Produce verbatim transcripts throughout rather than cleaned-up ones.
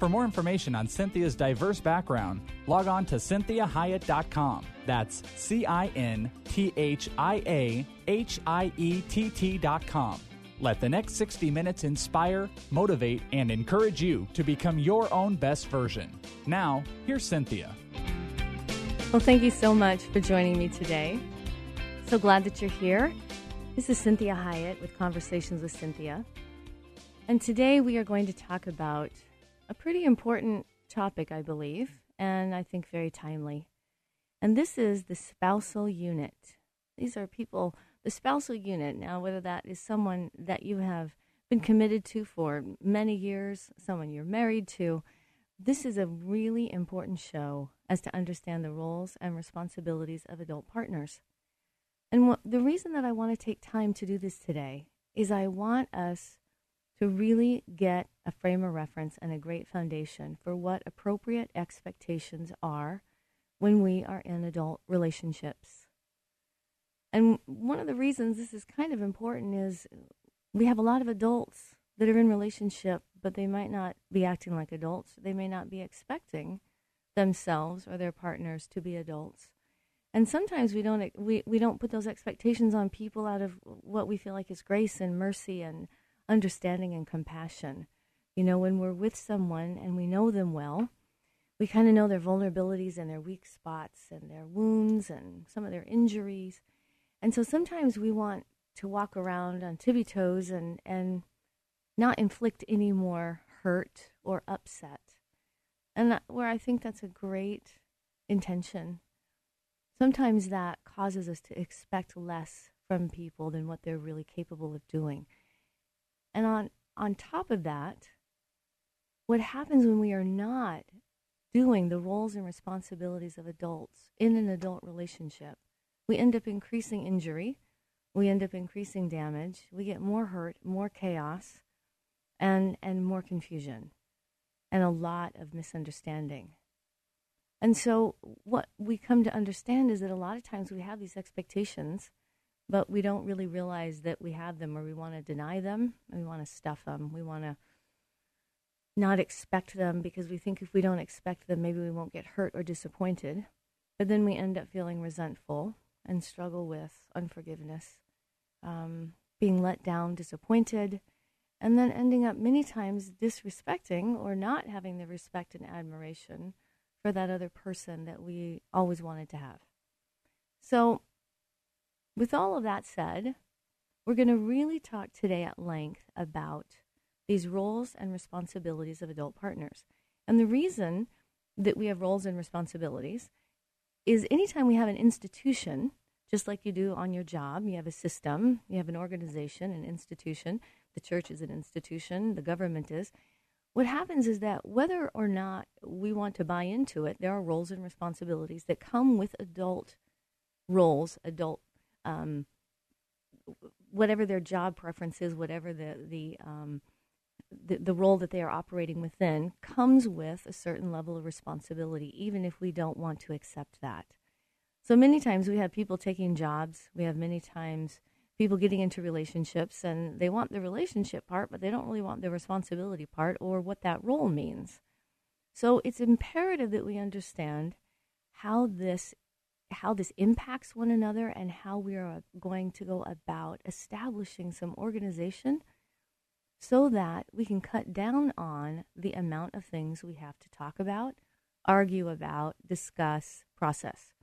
For more information on Cynthia's diverse background, log on to Cynthia Hyatt dot com. That's C I N T H I A H I E T T dot com. Let the next sixty minutes inspire, motivate, and encourage you to become your own best version. Now, here's Cynthia. Well, thank you so much for joining me today. So glad that you're here. This is Cynthia Hiett with Conversations with Cynthia. And today we are going to talk about a pretty important topic, I believe, and I think very timely. And this is the spousal unit. These are people, the spousal unit. Now, whether that is someone that you have been committed to for many years, someone you're married to, this is a really important show as to understand the roles and responsibilities of adult partners. And what, the reason that I want to take time to do this today is I want us to really get a frame of reference and a great foundation for what appropriate expectations are when we are in adult relationships. And one of the reasons this is kind of important is we have a lot of adults that are in relationship, but they might not be acting like adults. They may not be expecting themselves or their partners to be adults. And sometimes we don't we, we don't put those expectations on people out of what we feel like is grace and mercy and understanding and compassion. You know, when we're with someone and we know them well, we kind of know their vulnerabilities and their weak spots and their wounds and some of their injuries. And so sometimes we want to walk around on tippy toes and, and not inflict any more hurt or upset. And that, where I think that's a great intention, sometimes that causes us to expect less from people than what they're really capable of doing. And on, on top of that, what happens when we are not doing the roles and responsibilities of adults in an adult relationship, we end up increasing injury, we end up increasing damage, we get more hurt, more chaos, and, and more confusion, and a lot of misunderstanding. And so what we come to understand is that a lot of times we have these expectations, but we don't really realize that we have them, or we want to deny them, and we want to stuff them. We want to not expect them because we think if we don't expect them, maybe we won't get hurt or disappointed. But then we end up feeling resentful and struggle with unforgiveness, um, being let down, disappointed, and then ending up many times disrespecting or not having the respect and admiration for that other person that we always wanted to have. So with all of that said, we're going to really talk today at length about these roles and responsibilities of adult partners. And the reason that we have roles and responsibilities is anytime we have an institution, just like you do on your job, you have a system, you have an organization, an institution, the church is an institution, the government is, what happens is that whether or not we want to buy into it, there are roles and responsibilities that come with adult roles, adult, um, whatever their job preference is, whatever the, the, um, The, the role that they are operating within comes with a certain level of responsibility, even if we don't want to accept that. So many times we have people taking jobs. We have many times people getting into relationships, and they want the relationship part, but they don't really want the responsibility part or what that role means. So it's imperative that we understand how this, how this impacts one another and how we are going to go about establishing some organization so that we can cut down on the amount of things we have to talk about, argue about, discuss, process.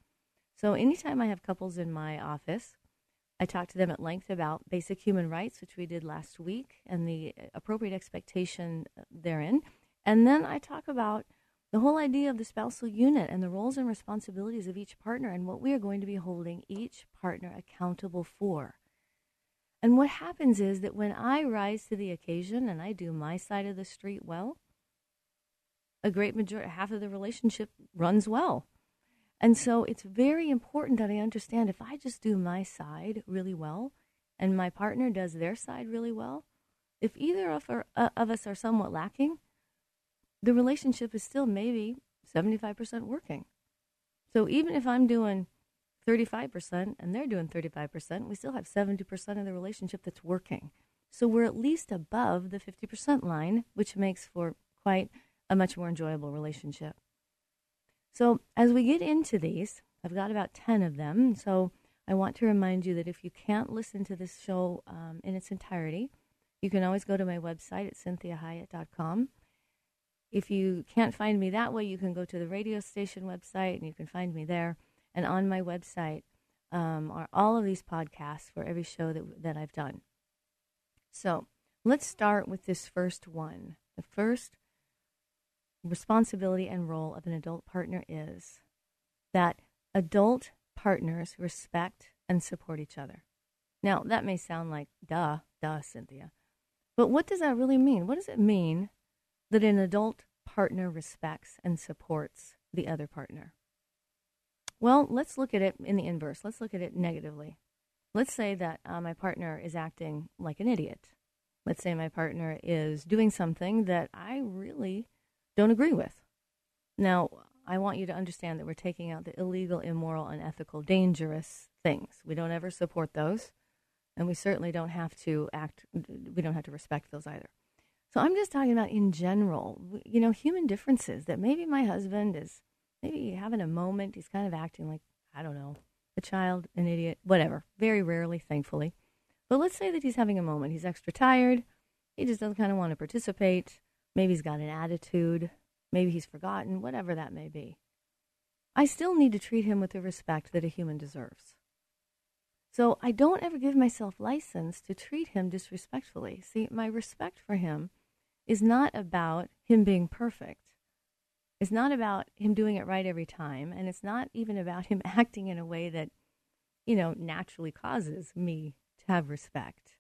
So anytime I have couples in my office, I talk to them at length about basic human rights, which we did last week, and the appropriate expectation therein. And then I talk about the whole idea of the spousal unit and the roles and responsibilities of each partner and what we are going to be holding each partner accountable for. And what happens is that when I rise to the occasion and I do my side of the street well, a great majority, half of the relationship runs well. And so it's very important that I understand if I just do my side really well and my partner does their side really well, if either of, our, uh, of us are somewhat lacking, the relationship is still maybe seventy-five percent working. So even if I'm doing thirty-five percent and they're doing thirty-five percent, we still have seventy percent of the relationship that's working. So we're at least above the fifty percent line, which makes for quite a much more enjoyable relationship. So as we get into these, I've got about ten of them. So I want to remind you that if you can't listen to this show um, in its entirety, you can always go to my website at Cynthia Hyatt dot com. If you can't find me that way, you can go to the radio station website and you can find me there. And on my website um, are all of these podcasts for every show that that I've done. So let's start with this first one. The first responsibility and role of an adult partner is that adult partners respect and support each other. Now, that may sound like, duh, duh, Cynthia. But what does that really mean? What does it mean that an adult partner respects and supports the other partner? Well, let's look at it in the inverse. Let's look at it negatively. Let's say that uh, my partner is acting like an idiot. Let's say my partner is doing something that I really don't agree with. Now, I want you to understand that we're taking out the illegal, immoral, unethical, dangerous things. We don't ever support those, and we certainly don't have to act, we don't have to respect those either. So I'm just talking about in general, you know, human differences that maybe my husband is maybe having a moment, he's kind of acting like, I don't know, a child, an idiot, whatever. Very rarely, thankfully. But let's say that he's having a moment. He's extra tired. He just doesn't kind of want to participate. Maybe he's got an attitude. Maybe he's forgotten, whatever that may be. I still need to treat him with the respect that a human deserves. So I don't ever give myself license to treat him disrespectfully. See, my respect for him is not about him being perfect. It's not about him doing it right every time. And it's not even about him acting in a way that, you know, naturally causes me to have respect.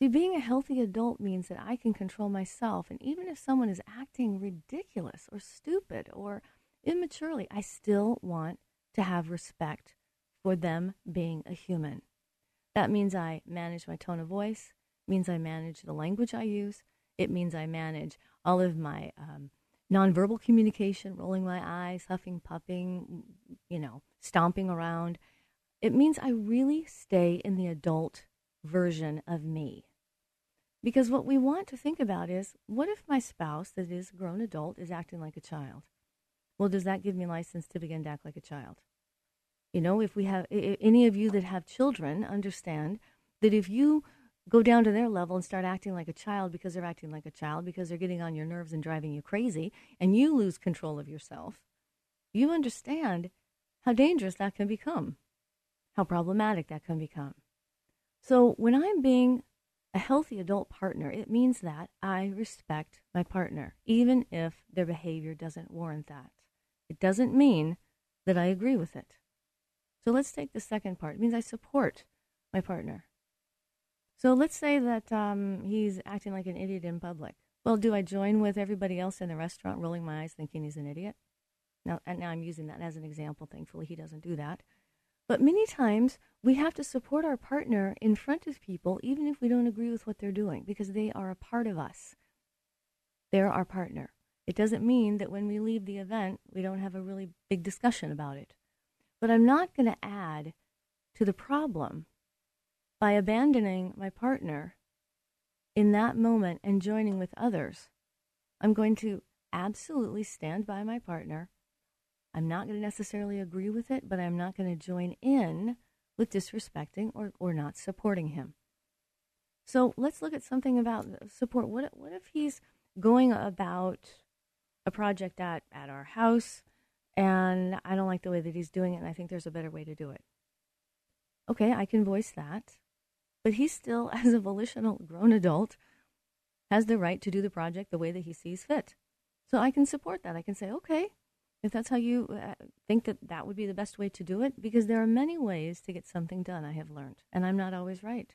See, being a healthy adult means that I can control myself. And even if someone is acting ridiculous or stupid or immaturely, I still want to have respect for them being a human. That means I manage my tone of voice, means I manage the language I use. It means I manage all of my um, nonverbal communication, rolling my eyes, huffing, puffing, you know, stomping around. It means I really stay in the adult version of me. Because what we want to think about is, what if my spouse that is a grown adult is acting like a child? Well, does that give me license to begin to act like a child? You know, if we have, any of you that have children understand that if you go down to their level and start acting like a child because they're acting like a child, because they're getting on your nerves and driving you crazy, and you lose control of yourself, you understand how dangerous that can become, how problematic that can become. So when I'm being a healthy adult partner, it means that I respect my partner, even if their behavior doesn't warrant that. It doesn't mean that I agree with it. So let's take the second part. It means I support my partner. So let's say that um, he's acting like an idiot in public. Well, do I join with everybody else in the restaurant rolling my eyes thinking he's an idiot? Now, and now I'm using that as an example. Thankfully, he doesn't do that. But many times we have to support our partner in front of people, even if we don't agree with what they're doing, because they are a part of us. They're our partner. It doesn't mean that when we leave the event, we don't have a really big discussion about it. But I'm not going to add to the problem by abandoning my partner in that moment and joining with others. I'm going to absolutely stand by my partner. I'm not going to necessarily agree with it, but I'm not going to join in with disrespecting or, or not supporting him. So let's look at something about support. What, what if he's going about a project at, at our house and I don't like the way that he's doing it, and I think there's a better way to do it. Okay, I can voice that. But he still, as a volitional grown adult, has the right to do the project the way that he sees fit. So I can support that. I can say, okay, if that's how you uh, think that that would be the best way to do it, because there are many ways to get something done, I have learned, and I'm not always right.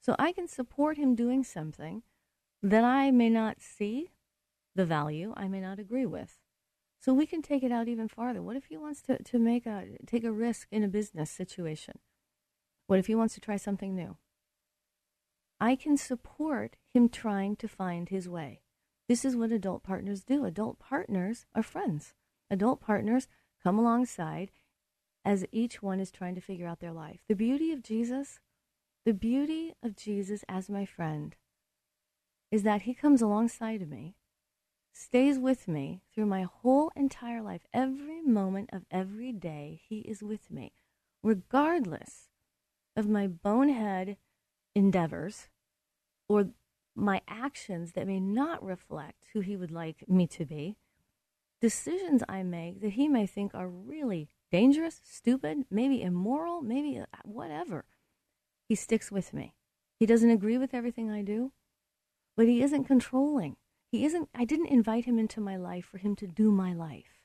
So I can support him doing something that I may not see the value, I may not agree with. So we can take it out even farther. What if he wants to, to make a take a risk in a business situation? What if he wants to try something new? I can support him trying to find his way. This is what adult partners do. Adult partners are friends. Adult partners come alongside as each one is trying to figure out their life. The beauty of Jesus, the beauty of Jesus as my friend, is that he comes alongside of me, stays with me through my whole entire life. Every moment of every day, he is with me, regardless of my bonehead endeavors or my actions that may not reflect who he would like me to be, decisions I make that he may think are really dangerous, stupid, maybe immoral, maybe whatever. He sticks with me. He doesn't agree with everything I do, but he isn't controlling. He isn't, I didn't invite him into my life for him to do my life.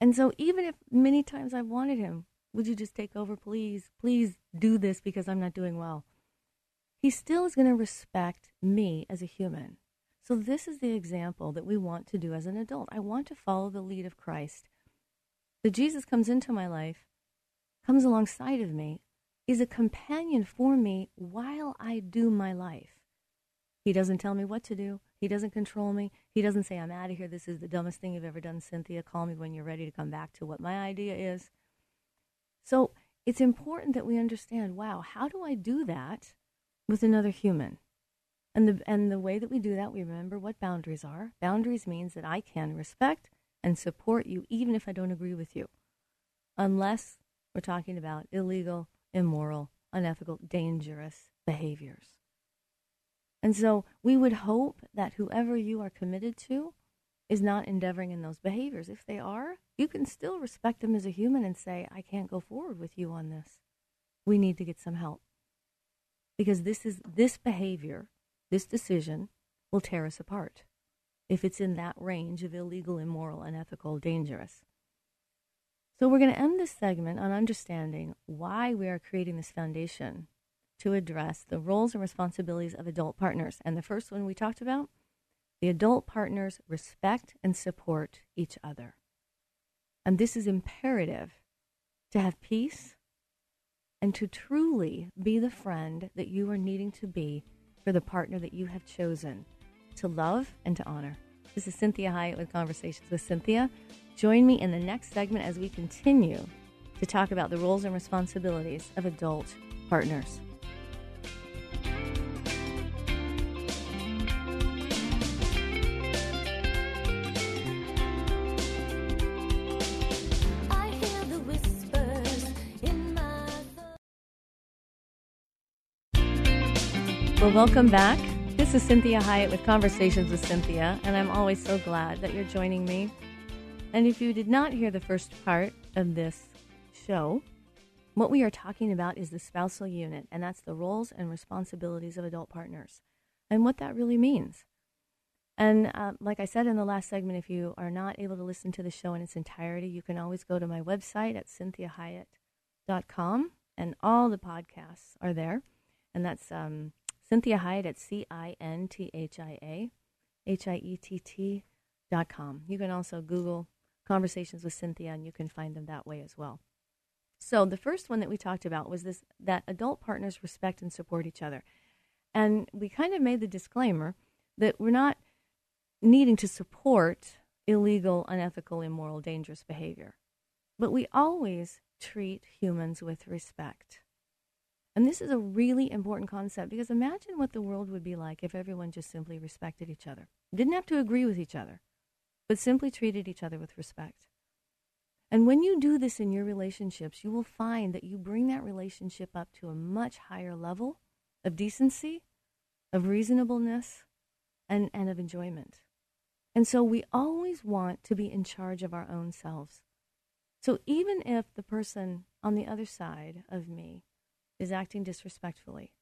And so even if many times I've wanted him, would you just take over, please? Please do this because I'm not doing well. He still is going to respect me as a human. So this is the example that we want to do as an adult. I want to follow the lead of Christ. That Jesus comes into my life, comes alongside of me, is a companion for me while I do my life. He doesn't tell me what to do. He doesn't control me. He doesn't say, I'm out of here. This is the dumbest thing you've ever done, Cynthia. Call me when you're ready to come back to what my idea is. So it's important that we understand, wow, how do I do that with another human? And the and the way that we do that, we remember what boundaries are. Boundaries means that I can respect and support you even if I don't agree with you, unless we're talking about illegal, immoral, unethical, dangerous behaviors. And so we would hope that whoever you are committed to is not endeavoring in those behaviors. If they are, you can still respect them as a human and say, I can't go forward with you on this. We need to get some help. Because this is this behavior, this decision, will tear us apart if it's in that range of illegal, immoral, unethical, dangerous. So we're going to end this segment on understanding why we are creating this foundation to address the roles and responsibilities of adult partners. And the first one we talked about, the adult partners respect and support each other. And this is imperative to have peace and to truly be the friend that you are needing to be for the partner that you have chosen to love and to honor. This is Cynthia Hiett with Conversations with Cynthia. Join me in the next segment as we continue to talk about the roles and responsibilities of adult partners. Well, welcome back. This is Cynthia Hiett with Conversations with Cynthia, and I'm always so glad that you're joining me. And if you did not hear the first part of this show, what we are talking about is the spousal unit, and that's the roles and responsibilities of adult partners and what that really means. And uh, like I said in the last segment, if you are not able to listen to the show in its entirety, you can always go to my website at Cynthia Hyatt dot com, and all the podcasts are there. And that's um, Cynthia Hiett at C I N T H I A H I E T T dot com. You can also Google Conversations with Cynthia, and you can find them that way as well. So the first one that we talked about was this, that adult partners respect and support each other. And we kind of made the disclaimer that we're not needing to support illegal, unethical, immoral, dangerous behavior. But we always treat humans with respect. And this is a really important concept, because imagine what the world would be like if everyone just simply respected each other. Didn't have to agree with each other, but simply treated each other with respect. And when you do this in your relationships, you will find that you bring that relationship up to a much higher level of decency, of reasonableness, and, and of enjoyment. And so we always want to be in charge of our own selves. So even if the person on the other side of me is acting disrespectfully,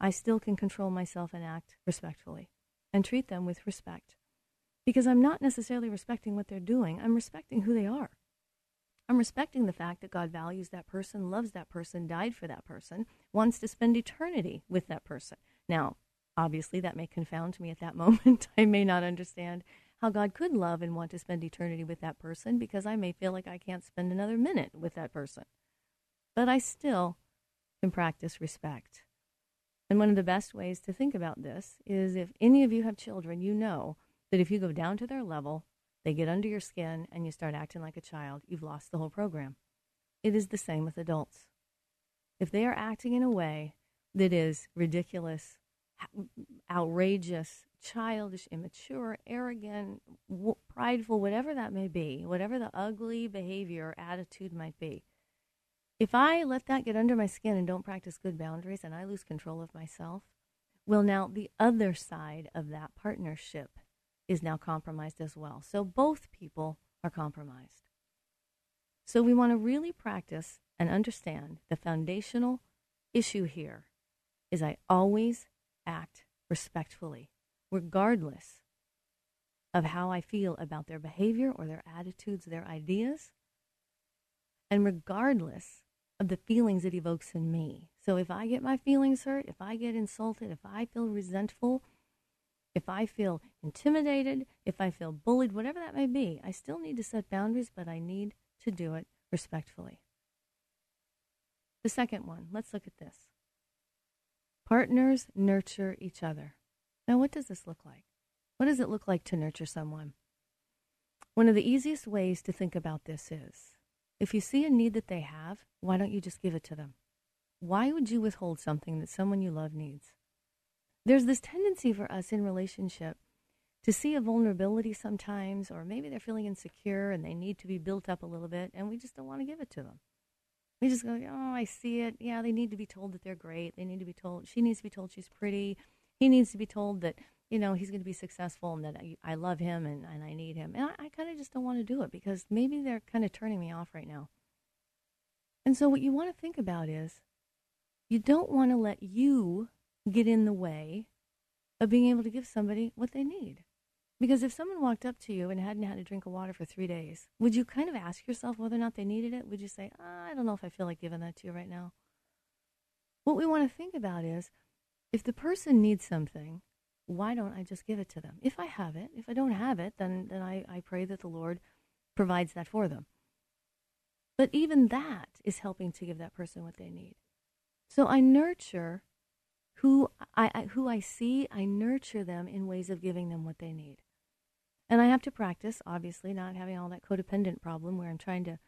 I still can control myself and act respectfully and treat them with respect, because I'm not necessarily respecting what they're doing. I'm respecting who they are. I'm respecting the fact that God values that person, loves that person, died for that person, wants to spend eternity with that person. Now, obviously, that may confound me at that moment. I may not understand how God could love and want to spend eternity with that person, because I may feel like I can't spend another minute with that person. But I still can practice respect. And one of the best ways to think about this is, if any of you have children, you know that if you go down to their level, they get under your skin, and you start acting like a child, you've lost the whole program. It is the same with adults. If they are acting in a way that is ridiculous, outrageous, childish, immature, arrogant, w- prideful, whatever that may be, whatever the ugly behavior or attitude might be, if I let that get under my skin and don't practice good boundaries, and I lose control of myself, well, now the other side of that partnership is now compromised as well. So both people are compromised. So we want to really practice and understand the foundational issue here is I always act respectfully, regardless of how I feel about their behavior or their attitudes, their ideas, and regardless of the feelings it evokes in me. So if I get my feelings hurt, if I get insulted, if I feel resentful, if I feel intimidated, if I feel bullied, whatever that may be, I still need to set boundaries, but I need to do it respectfully. The second one, let's look at this. Partners nurture each other. Now, what does this look like? What does it look like to nurture someone? One of the easiest ways to think about this is, if you see a need that they have, why don't you just give it to them? Why would you withhold something that someone you love needs? There's this tendency for us in relationship to see a vulnerability sometimes, or maybe they're feeling insecure and they need to be built up a little bit, and we just don't want to give it to them. We just go, oh, I see it. Yeah, they need to be told that they're great. They need to be told, she needs to be told she's pretty. He needs to be told that, you know, he's going to be successful and that I, I love him and, and I need him. And I, I kind of just don't want to do it, because maybe they're kind of turning me off right now. And so what you want to think about is, you don't want to let you get in the way of being able to give somebody what they need. Because if someone walked up to you and hadn't had a drink of water for three days, would you kind of ask yourself whether or not they needed it? Would you say, oh, I don't know if I feel like giving that to you right now? What we want to think about is, if the person needs something, why don't I just give it to them? If I have it, if I don't have it, then, then I, I pray that the Lord provides that for them. But even that is helping to give that person what they need. So I nurture who I, I who I see, I nurture them in ways of giving them what they need. And I have to practice, obviously, not having all that codependent problem where I'm trying to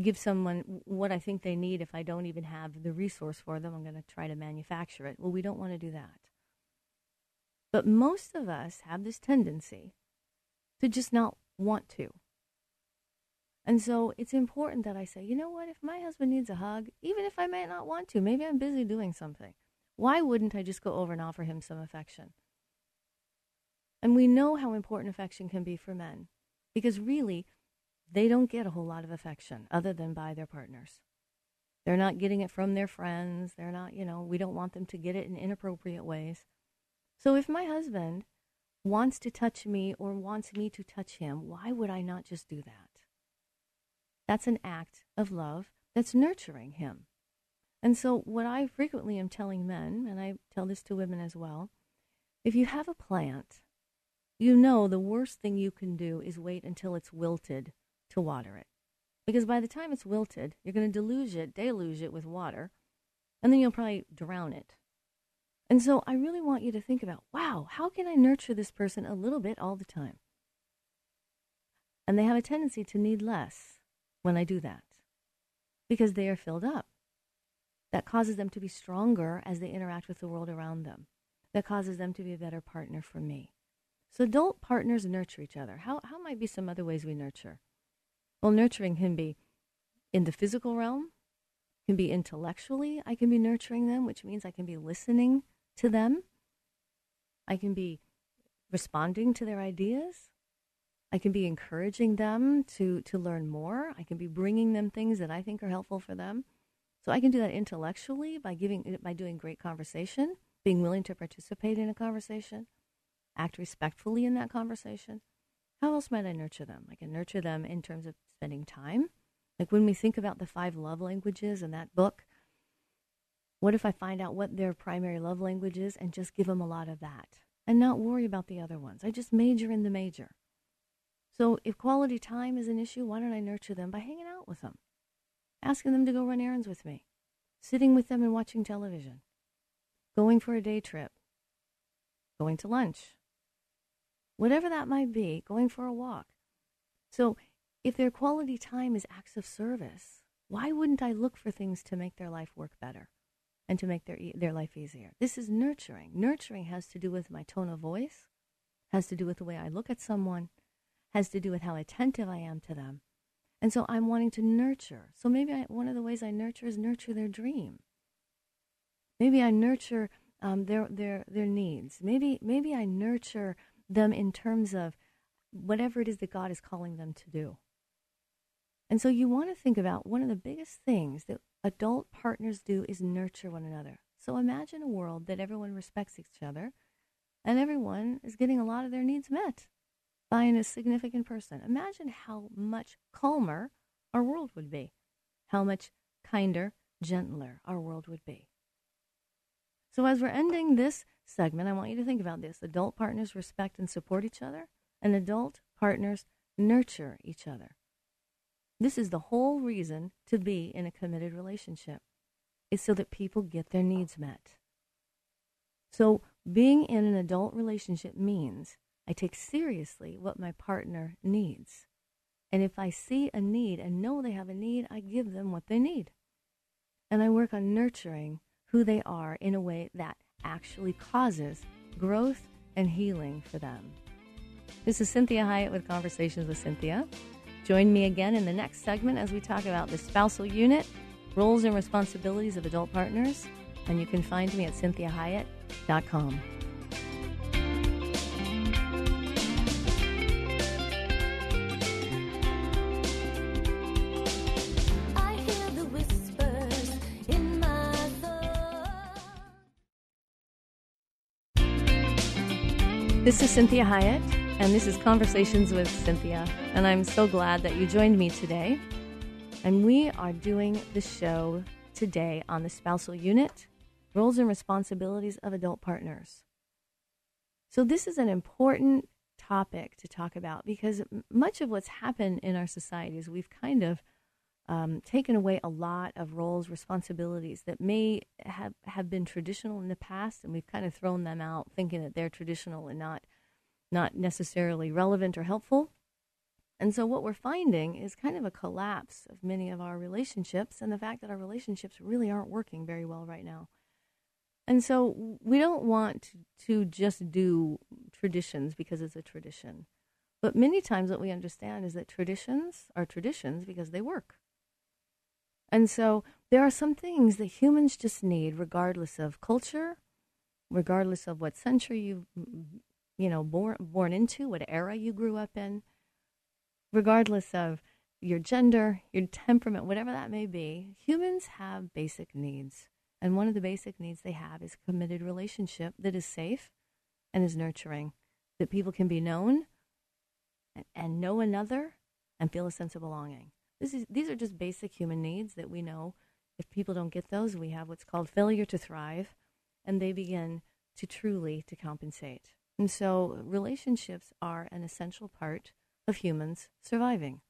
give someone what I think they need. If I don't even have the resource for them, I'm going to try to manufacture it. Well, we don't want to do that. But most of us have this tendency to just not want to. And so it's important that I say, you know what, if my husband needs a hug, even if I may not want to, maybe I'm busy doing something, why wouldn't I just go over and offer him some affection? And we know how important affection can be for men, because really, they don't get a whole lot of affection other than by their partners. They're not getting it from their friends. They're not, you know, we don't want them to get it in inappropriate ways. So if my husband wants to touch me or wants me to touch him, why would I not just do that? That's an act of love that's nurturing him. And so what I frequently am telling men, and I tell this to women as well, if you have a plant, you know the worst thing you can do is wait until it's wilted to water it. Because by the time it's wilted, you're going to deluge it, deluge it with water, and then you'll probably drown it. And so I really want you to think about, wow, how can I nurture this person a little bit all the time? And they have a tendency to need less when I do that, because they are filled up. That causes them to be stronger as they interact with the world around them. That causes them to be a better partner for me. So adult partners nurture each other. How how might be some other ways we nurture? Well, nurturing can be in the physical realm, can be intellectually. I can be nurturing them, which means I can be listening to them. I can be responding to their ideas. I can be encouraging them to, to learn more. I can be bringing them things that I think are helpful for them. So I can do that intellectually by giving, by doing great conversation, being willing to participate in a conversation, act respectfully in that conversation. How else might I nurture them? I can nurture them in terms of spending time. Like when we think about the five love languages in that book, what if I find out what their primary love language is and just give them a lot of that and not worry about the other ones? I just major in the major. So if quality time is an issue, why don't I nurture them by hanging out with them, asking them to go run errands with me, sitting with them and watching television, going for a day trip, going to lunch, whatever that might be, going for a walk. So if their quality time is acts of service, why wouldn't I look for things to make their life work better and to make their e- their life easier? This is nurturing. Nurturing has to do with my tone of voice, has to do with the way I look at someone, has to do with how attentive I am to them. And so I'm wanting to nurture. So maybe I, one of the ways I nurture is nurture their dream. Maybe I nurture um, their their their needs. Maybe maybe I nurture them in terms of whatever it is that God is calling them to do. And so you want to think about one of the biggest things that adult partners do is nurture one another. So imagine a world that everyone respects each other and everyone is getting a lot of their needs met by a significant person. Imagine how much calmer our world would be, how much kinder, gentler our world would be. So as we're ending this segment, I want you to think about this. Adult partners respect and support each other, and adult partners nurture each other. This is the whole reason to be in a committed relationship, is so that people get their needs met. So being in an adult relationship means I take seriously what my partner needs. And if I see a need and know they have a need, I give them what they need. And I work on nurturing who they are in a way that actually causes growth and healing for them. This is Cynthia Hiett with Conversations with Cynthia. Join me again in the next segment as we talk about the spousal unit, roles and responsibilities of adult partners, and you can find me at Cynthia Hyatt dot com. This is Cynthia Hiett, and this is Conversations with Cynthia, and I'm so glad that you joined me today. And we are doing the show today on the spousal unit, roles and responsibilities of adult partners. So this is an important topic to talk about because much of what's happened in our society is we've kind of um, taken away a lot of roles, responsibilities that may have, have been traditional in the past, and we've kind of thrown them out thinking that they're traditional and not not necessarily relevant or helpful. And so what we're finding is kind of a collapse of many of our relationships and the fact that our relationships really aren't working very well right now. And so we don't want to just do traditions because it's a tradition. But many times what we understand is that traditions are traditions because they work. And so there are some things that humans just need regardless of culture, regardless of what century you've you know, born, born into, what era you grew up in, regardless of your gender, your temperament, whatever that may be. Humans have basic needs. And one of the basic needs they have is a committed relationship that is safe and is nurturing, that people can be known and, and know another and feel a sense of belonging. This is, these are just basic human needs that we know if people don't get those, we have what's called failure to thrive, and they begin to truly to compensate. And so relationships are an essential part of humans surviving.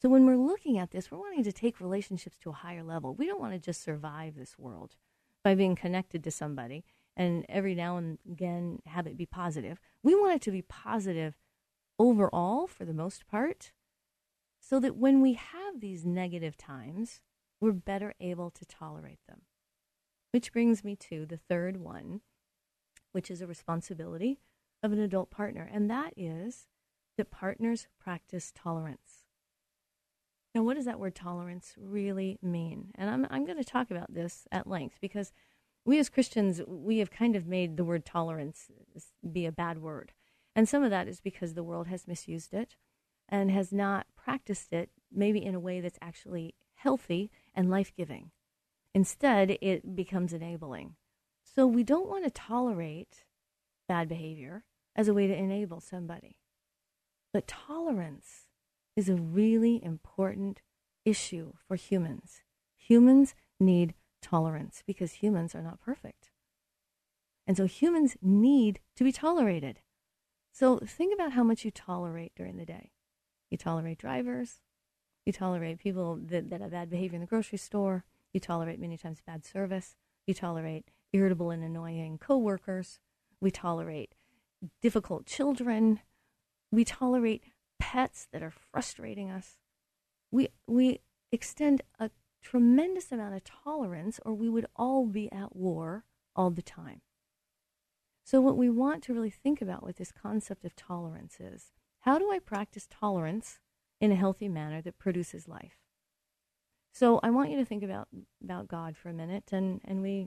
So when we're looking at this, we're wanting to take relationships to a higher level. We don't want to just survive this world by being connected to somebody and every now and again have it be positive. We want it to be positive overall for the most part, so that when we have these negative times, we're better able to tolerate them. Which brings me to the third one, which is a responsibility of an adult partner, and that is that partners practice tolerance. Now, what does that word tolerance really mean? And I'm I'm going to talk about this at length because we as Christians, we have kind of made the word tolerance be a bad word. And some of that is because the world has misused it and has not practiced it maybe in a way that's actually healthy and life-giving. Instead, it becomes enabling. So we don't want to tolerate bad behavior as a way to enable somebody. But tolerance is a really important issue for humans. Humans need tolerance because humans are not perfect. And so humans need to be tolerated. So think about how much you tolerate during the day. You tolerate drivers. You tolerate people that, that have bad behavior in the grocery store. You tolerate many times bad service. You tolerate irritable and annoying coworkers. We tolerate difficult children. We tolerate pets that are frustrating us. We we extend a tremendous amount of tolerance, or we would all be at war all the time. So what we want to really think about with this concept of tolerance is, how do I practice tolerance in a healthy manner that produces life? So I want you to think about, about God for a minute, and, and we,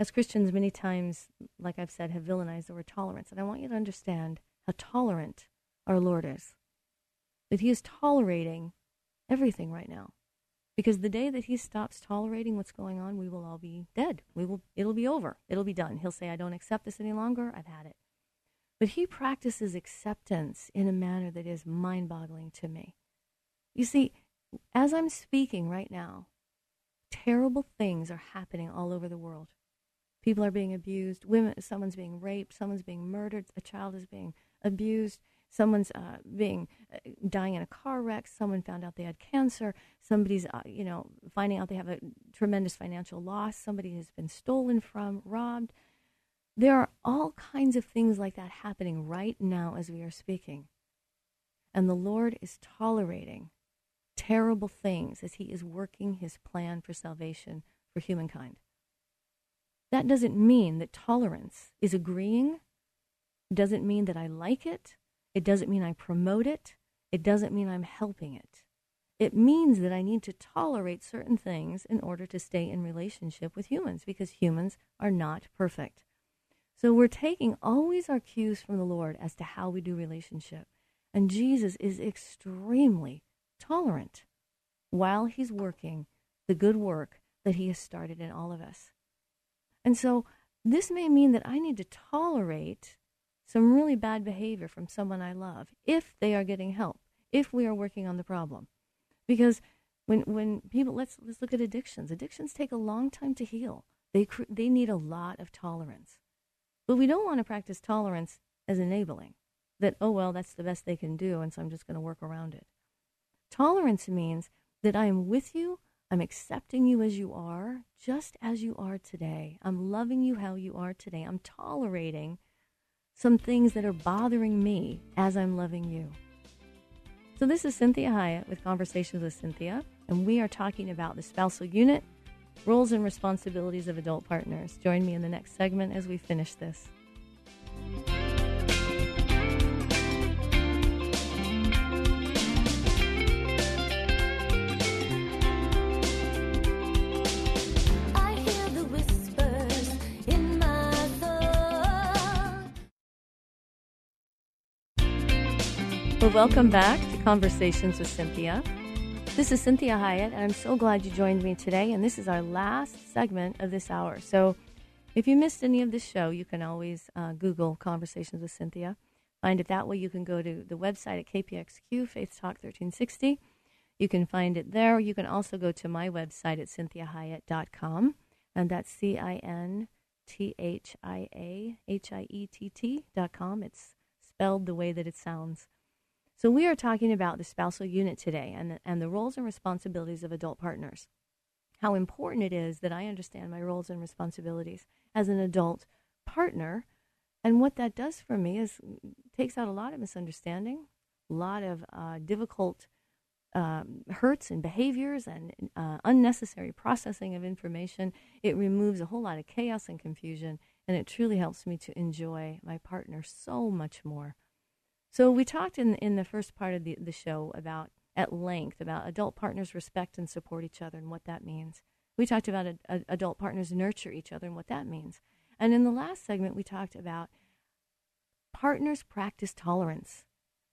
as Christians, many times, like I've said, have villainized the word tolerance, and I want you to understand how tolerant our Lord is, that he is tolerating everything right now, because the day that he stops tolerating what's going on, we will all be dead. We will, it'll be over. It'll be done. He'll say, I don't accept this any longer. I've had it. But he practices acceptance in a manner that is mind-boggling to me. You see, as I'm speaking right now, terrible things are happening all over the world. People are being abused. Women, someone's being raped. Someone's being murdered. A child is being abused. Someone's uh, being uh, dying in a car wreck. Someone found out they had cancer. Somebody's, uh, you know, finding out they have a tremendous financial loss. Somebody has been stolen from, robbed. There are all kinds of things like that happening right now as we are speaking. And the Lord is tolerating terrible things as he is working his plan for salvation for humankind. That doesn't mean that tolerance is agreeing. It doesn't mean that I like it. It doesn't mean I promote it. It doesn't mean I'm helping it. It means that I need to tolerate certain things in order to stay in relationship with humans, because humans are not perfect. So we're taking always our cues from the Lord as to how we do relationship. And Jesus is extremely tolerant while he's working the good work that he has started in all of us. And so this may mean that I need to tolerate some really bad behavior from someone I love, if they are getting help, if we are working on the problem. Because when when people, let's let's look at addictions. Addictions take a long time to heal. They cr- they need a lot of tolerance. But we don't want to practice tolerance as enabling, that, oh, well, that's the best they can do, and so I'm just going to work around it. Tolerance means that I am with you, I'm accepting you as you are, just as you are today. I'm loving you how you are today. I'm tolerating some things that are bothering me as I'm loving you. So this is Cynthia Hiett with Conversations with Cynthia, and we are talking about the spousal unit, roles and responsibilities of adult partners. Join me in the next segment as we finish this. Well, welcome back to Conversations with Cynthia. This is Cynthia Hiett, and I'm so glad you joined me today. And this is our last segment of this hour. So if you missed any of this show, you can always uh, Google Conversations with Cynthia. Find it that way. You can go to the website at K P X Q, Faith Talk thirteen sixty. You can find it there. You can also go to my website at Cynthia Hyatt dot com. And that's C I N T H I A H I E T T dot com. It's spelled the way that it sounds. So we are talking about the spousal unit today, and the, and the roles and responsibilities of adult partners. How important it is that I understand my roles and responsibilities as an adult partner, and what that does for me is takes out a lot of misunderstanding, a lot of uh, difficult um, hurts and behaviors, and uh, unnecessary processing of information. It removes a whole lot of chaos and confusion, and it truly helps me to enjoy my partner so much more. So we talked in in the first part of the, the show about, at length, about adult partners respect and support each other and what that means. We talked about a, a, adult partners nurture each other and what that means. And in the last segment, we talked about partners practice tolerance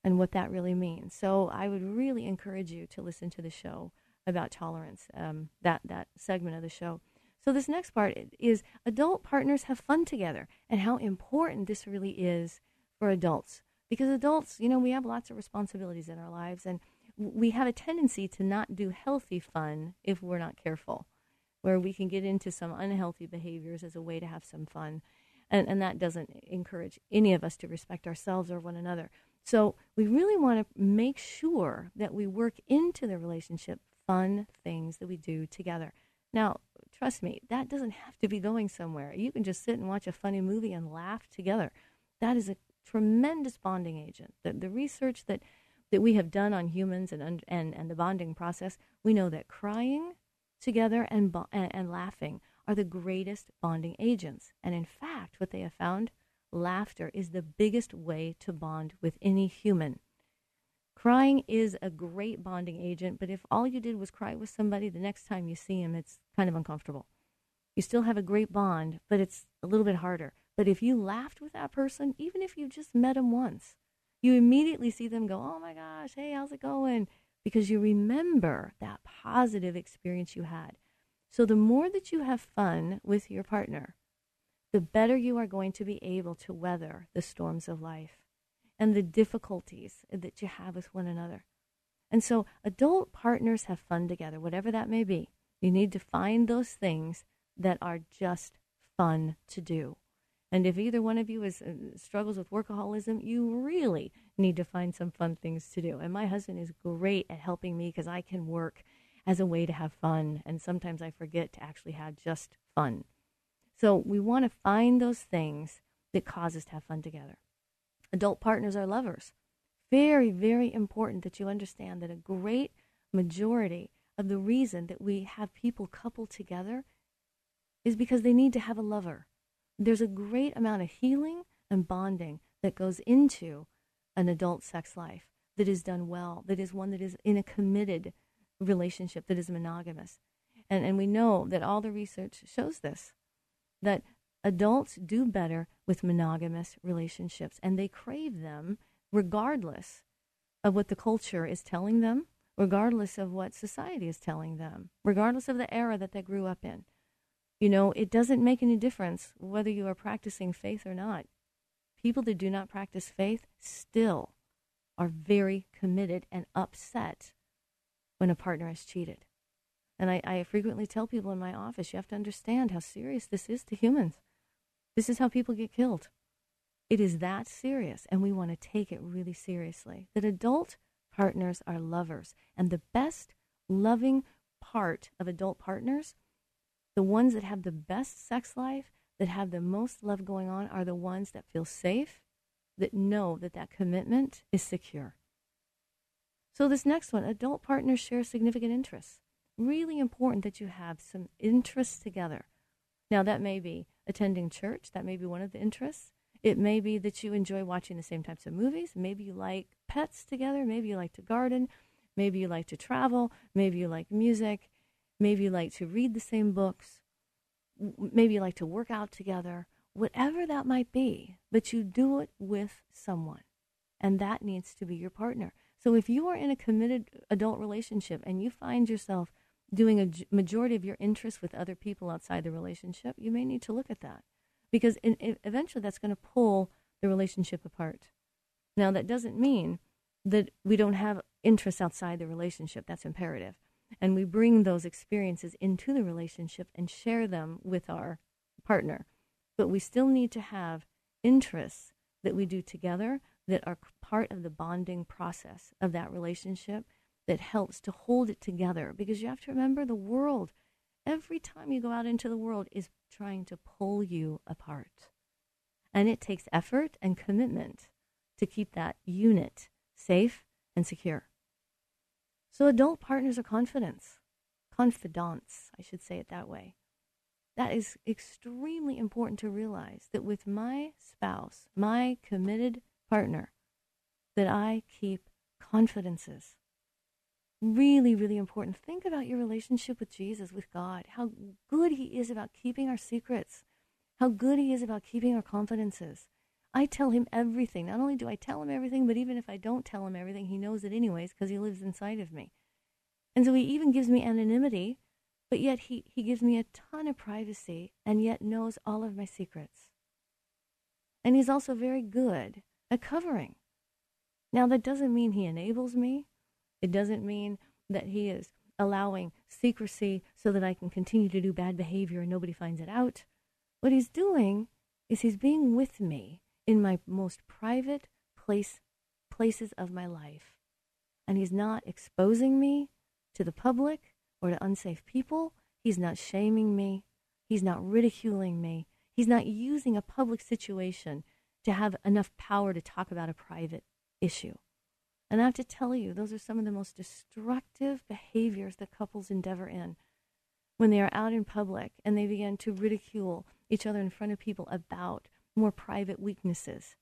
and what that really means. So I would really encourage you to listen to the show about tolerance, um, that, that segment of the show. So this next part is adult partners have fun together and how important this really is for adults. Because adults, you know, we have lots of responsibilities in our lives, and we have a tendency to not do healthy fun if we're not careful, where we can get into some unhealthy behaviors as a way to have some fun. And, and that doesn't encourage any of us to respect ourselves or one another. So we really want to make sure that we work into the relationship fun things that we do together. Now, trust me, that doesn't have to be going somewhere. You can just sit and watch a funny movie and laugh together. That is a tremendous bonding agent. The, the research that, that we have done on humans and, and, and the bonding process, we know that crying together and, bo- and, and laughing are the greatest bonding agents. And in fact, what they have found, laughter is the biggest way to bond with any human. Crying is a great bonding agent, but if all you did was cry with somebody, the next time you see him, it's kind of uncomfortable. You still have a great bond, but it's a little bit harder. But if you laughed with that person, even if you just met him once, you immediately see them go, oh my gosh, hey, how's it going? Because you remember that positive experience you had. So the more that you have fun with your partner, the better you are going to be able to weather the storms of life and the difficulties that you have with one another. And so adult partners have fun together, whatever that may be. You need to find those things that are just fun to do. And if either one of you is, uh, struggles with workaholism, you really need to find some fun things to do. And my husband is great at helping me because I can work as a way to have fun. And sometimes I forget to actually have just fun. So we want to find those things that cause us to have fun together. Adult partners are lovers. Very, very important that you understand that a great majority of the reason that we have people coupled together is because they need to have a lover. There's a great amount of healing and bonding that goes into an adult sex life that is done well, that is one that is in a committed relationship that is monogamous. And and we know that all the research shows this, that adults do better with monogamous relationships, and they crave them regardless of what the culture is telling them, regardless of what society is telling them, regardless of the era that they grew up in. You know, it doesn't make any difference whether you are practicing faith or not. People that do not practice faith still are very committed and upset when a partner has cheated. And I, I frequently tell people in my office, you have to understand how serious this is to humans. This is how people get killed. It is that serious, and we want to take it really seriously. That adult partners are lovers, and the best loving part of adult partners, the ones that have the best sex life, that have the most love going on, are the ones that feel safe, that know that that commitment is secure. So this next one, adult partners share significant interests. Really important that you have some interests together. Now that may be attending church, that may be one of the interests. It may be that you enjoy watching the same types of movies. Maybe you like pets together, maybe you like to garden, maybe you like to travel, maybe you like music. Maybe you like to read the same books. Maybe you like to work out together. Whatever that might be, but you do it with someone. And that needs to be your partner. So if you are in a committed adult relationship and you find yourself doing a majority of your interests with other people outside the relationship, you may need to look at that. Because in, in, eventually that's going to pull the relationship apart. Now, that doesn't mean that we don't have interests outside the relationship. That's imperative. And we bring those experiences into the relationship and share them with our partner. But we still need to have interests that we do together that are part of the bonding process of that relationship that helps to hold it together. Because you have to remember, the world, every time you go out into the world, is trying to pull you apart. And it takes effort and commitment to keep that unit safe and secure. So adult partners are confidence, confidants, I should say it that way. That is extremely important to realize, that with my spouse, my committed partner, that I keep confidences. Really, really important. Think about your relationship with Jesus, with God, how good he is about keeping our secrets, how good he is about keeping our confidences. I tell him everything. Not only do I tell him everything, but even if I don't tell him everything, he knows it anyways because he lives inside of me. And so he even gives me anonymity, but yet he, he gives me a ton of privacy and yet knows all of my secrets. And he's also very good at covering. Now, that doesn't mean he enables me. It doesn't mean that he is allowing secrecy so that I can continue to do bad behavior and nobody finds it out. What he's doing is he's being with me in my most private place, places of my life. And he's not exposing me to the public or to unsafe people. He's not shaming me. He's not ridiculing me. He's not using a public situation to have enough power to talk about a private issue. And I have to tell you, those are some of the most destructive behaviors that couples endeavor in when they are out in public and they begin to ridicule each other in front of people about more private weaknesses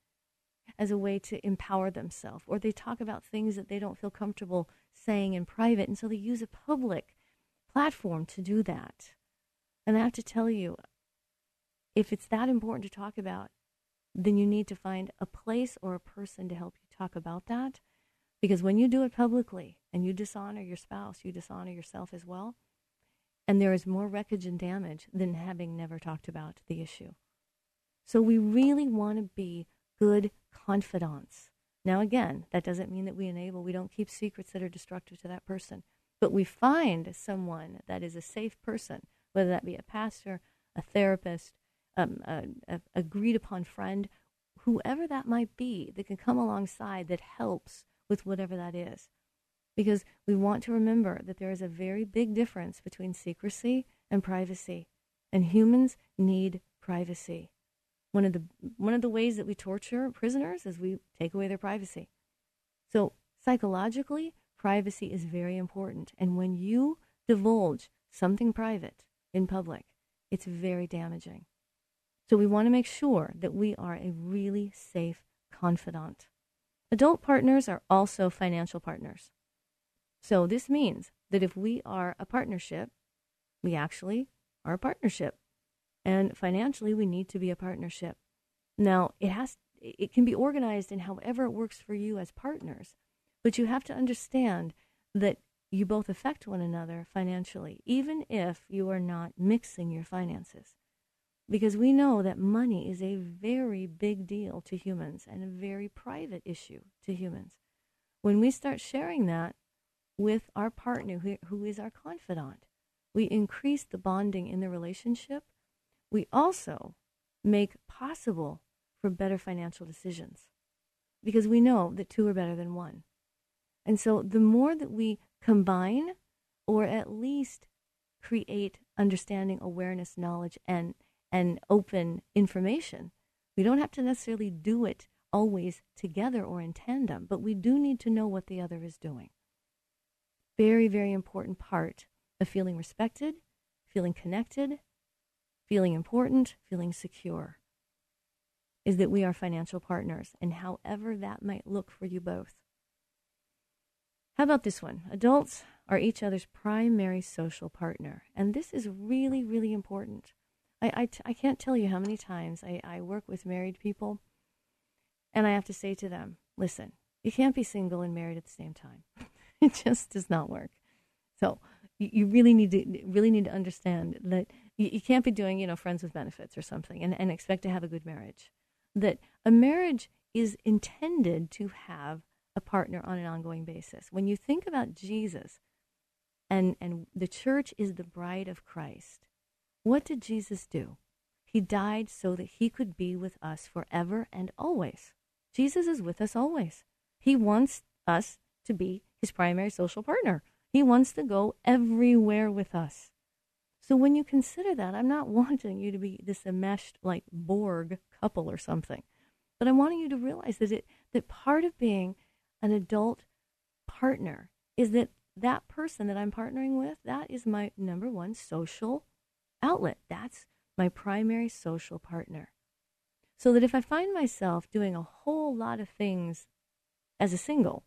as a way to empower themselves, or they talk about things that they don't feel comfortable saying in private, and so they use a public platform to do that. And I have to tell you, if it's that important to talk about, then you need to find a place or a person to help you talk about that, because when you do it publicly and you dishonor your spouse, you dishonor yourself as well, and there is more wreckage and damage than having never talked about the issue. So we really want to be good confidants. Now, again, that doesn't mean that we enable, we don't keep secrets that are destructive to that person, but we find someone that is a safe person, whether that be a pastor, a therapist, Um, a, a agreed upon friend, whoever that might be, that can come alongside, that helps with whatever that is. Because we want to remember that there is a very big difference between secrecy and privacy, and humans need privacy. One of the one of the ways that we torture prisoners is we take away their privacy. So psychologically, privacy is very important, and when you divulge something private in public, it's very damaging. So we want to make sure that we are a really safe confidant. Adult partners are also financial partners. So this means that if we are a partnership, we actually are a partnership. And financially, we need to be a partnership. Now, it has, it can be organized in however it works for you as partners, but you have to understand that you both affect one another financially, even if you are not mixing your finances. Because we know that money is a very big deal to humans and a very private issue to humans. When we start sharing that with our partner, who, who is our confidant, we increase the bonding in the relationship. We also make possible for better financial decisions, because we know that two are better than one. And so the more that we combine, or at least create understanding, awareness, knowledge, and and open information. We don't have to necessarily do it always together or in tandem, but we do need to know what the other is doing. Very, very important part of feeling respected, feeling connected, feeling important, feeling secure, is that we are financial partners, and however that might look for you both. How about this one? Adults are each other's primary social partner, and this is really, really important. I, I, t- I can't tell you how many times I, I work with married people, and I have to say to them, listen, you can't be single and married at the same time. It just does not work. So you, you really need to really need to understand that you, you can't be doing, you know, friends with benefits or something and, and expect to have a good marriage. That a marriage is intended to have a partner on an ongoing basis. When you think about Jesus, and and the church is the bride of Christ, what did Jesus do? He died so that he could be with us forever and always. Jesus is with us always. He wants us to be his primary social partner. He wants to go everywhere with us. So when you consider that, I'm not wanting you to be this enmeshed, like Borg couple or something, but I'm wanting you to realize that it, that part of being an adult partner is that that person that I'm partnering with, that is my number one social outlet. That's my primary social partner. So that if I find myself doing a whole lot of things as a single,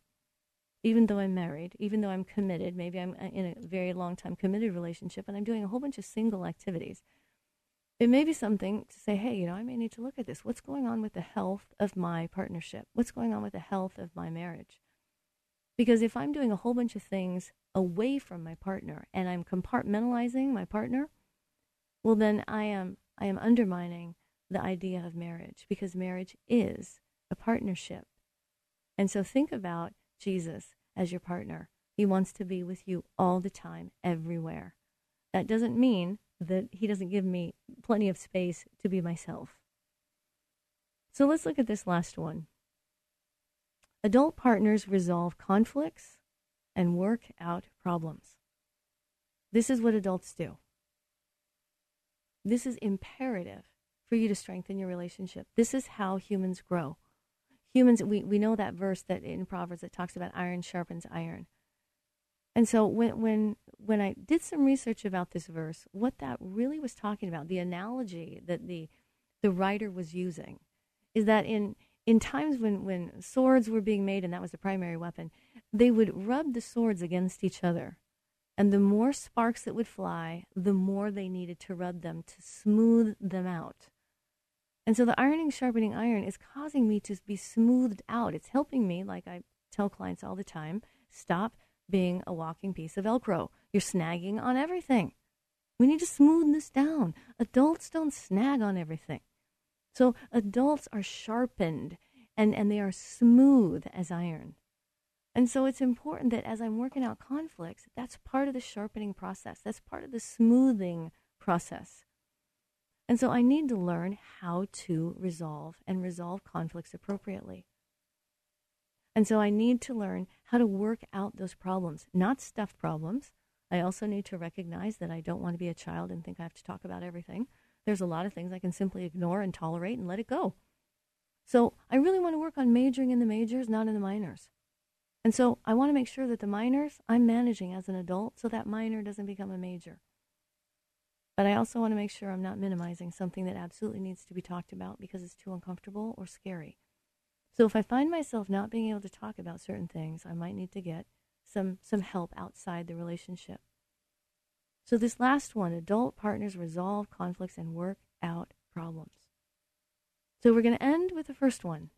even though I'm married, even though I'm committed, maybe I'm in a very long time committed relationship and I'm doing a whole bunch of single activities, it may be something to say, hey, you know, I may need to look at this. What's going on with the health of my partnership? What's going on with the health of my marriage? Because if I'm doing a whole bunch of things away from my partner and I'm compartmentalizing my partner, well, then I am I am undermining the idea of marriage, because marriage is a partnership. And so think about Jesus as your partner. He wants to be with you all the time, everywhere. That doesn't mean that he doesn't give me plenty of space to be myself. So let's look at this last one. Adult partners resolve conflicts and work out problems. This is what adults do. This is imperative for you to strengthen your relationship. This is how humans grow. Humans, we, we know that verse that in Proverbs that talks about iron sharpens iron. And so when when when I did some research about this verse, what that really was talking about, the analogy that the the writer was using, is that in in times when, when swords were being made, and that was the primary weapon, they would rub the swords against each other. And the more sparks that would fly, the more they needed to rub them to smooth them out. And so the ironing, sharpening iron is causing me to be smoothed out. It's helping me, like I tell clients all the time, stop being a walking piece of Velcro. You're snagging on everything. We need to smooth this down. Adults don't snag on everything. So adults are sharpened and, and they are smooth as iron. And so it's important that as I'm working out conflicts, that's part of the sharpening process. That's part of the smoothing process. And so I need to learn how to resolve and resolve conflicts appropriately. And so I need to learn how to work out those problems, not stuff problems. I also need to recognize that I don't want to be a child and think I have to talk about everything. There's a lot of things I can simply ignore and tolerate and let it go. So I really want to work on majoring in the majors, not in the minors. And so I want to make sure that the minors I'm managing as an adult so that minor doesn't become a major. But I also want to make sure I'm not minimizing something that absolutely needs to be talked about because it's too uncomfortable or scary. So if I find myself not being able to talk about certain things, I might need to get some, some help outside the relationship. So this last one, adult partners resolve conflicts and work out problems. So we're going to end with the first one.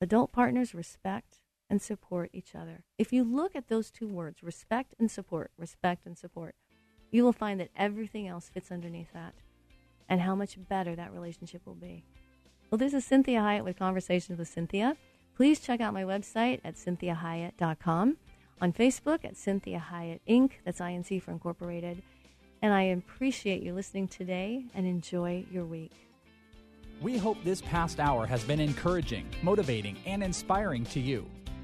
Adult partners respect and support each other. If you look at those two words, respect and support, respect and support, you will find that everything else fits underneath that and how much better that relationship will be. Well, this is Cynthia Hiett with Conversations with Cynthia. Please check out my website at Cynthia Hyatt dot com. On Facebook at Cynthia Hiett Incorporated, that's I N C for Incorporated. And I appreciate you listening today and enjoy your week. We hope this past hour has been encouraging, motivating, and inspiring to you.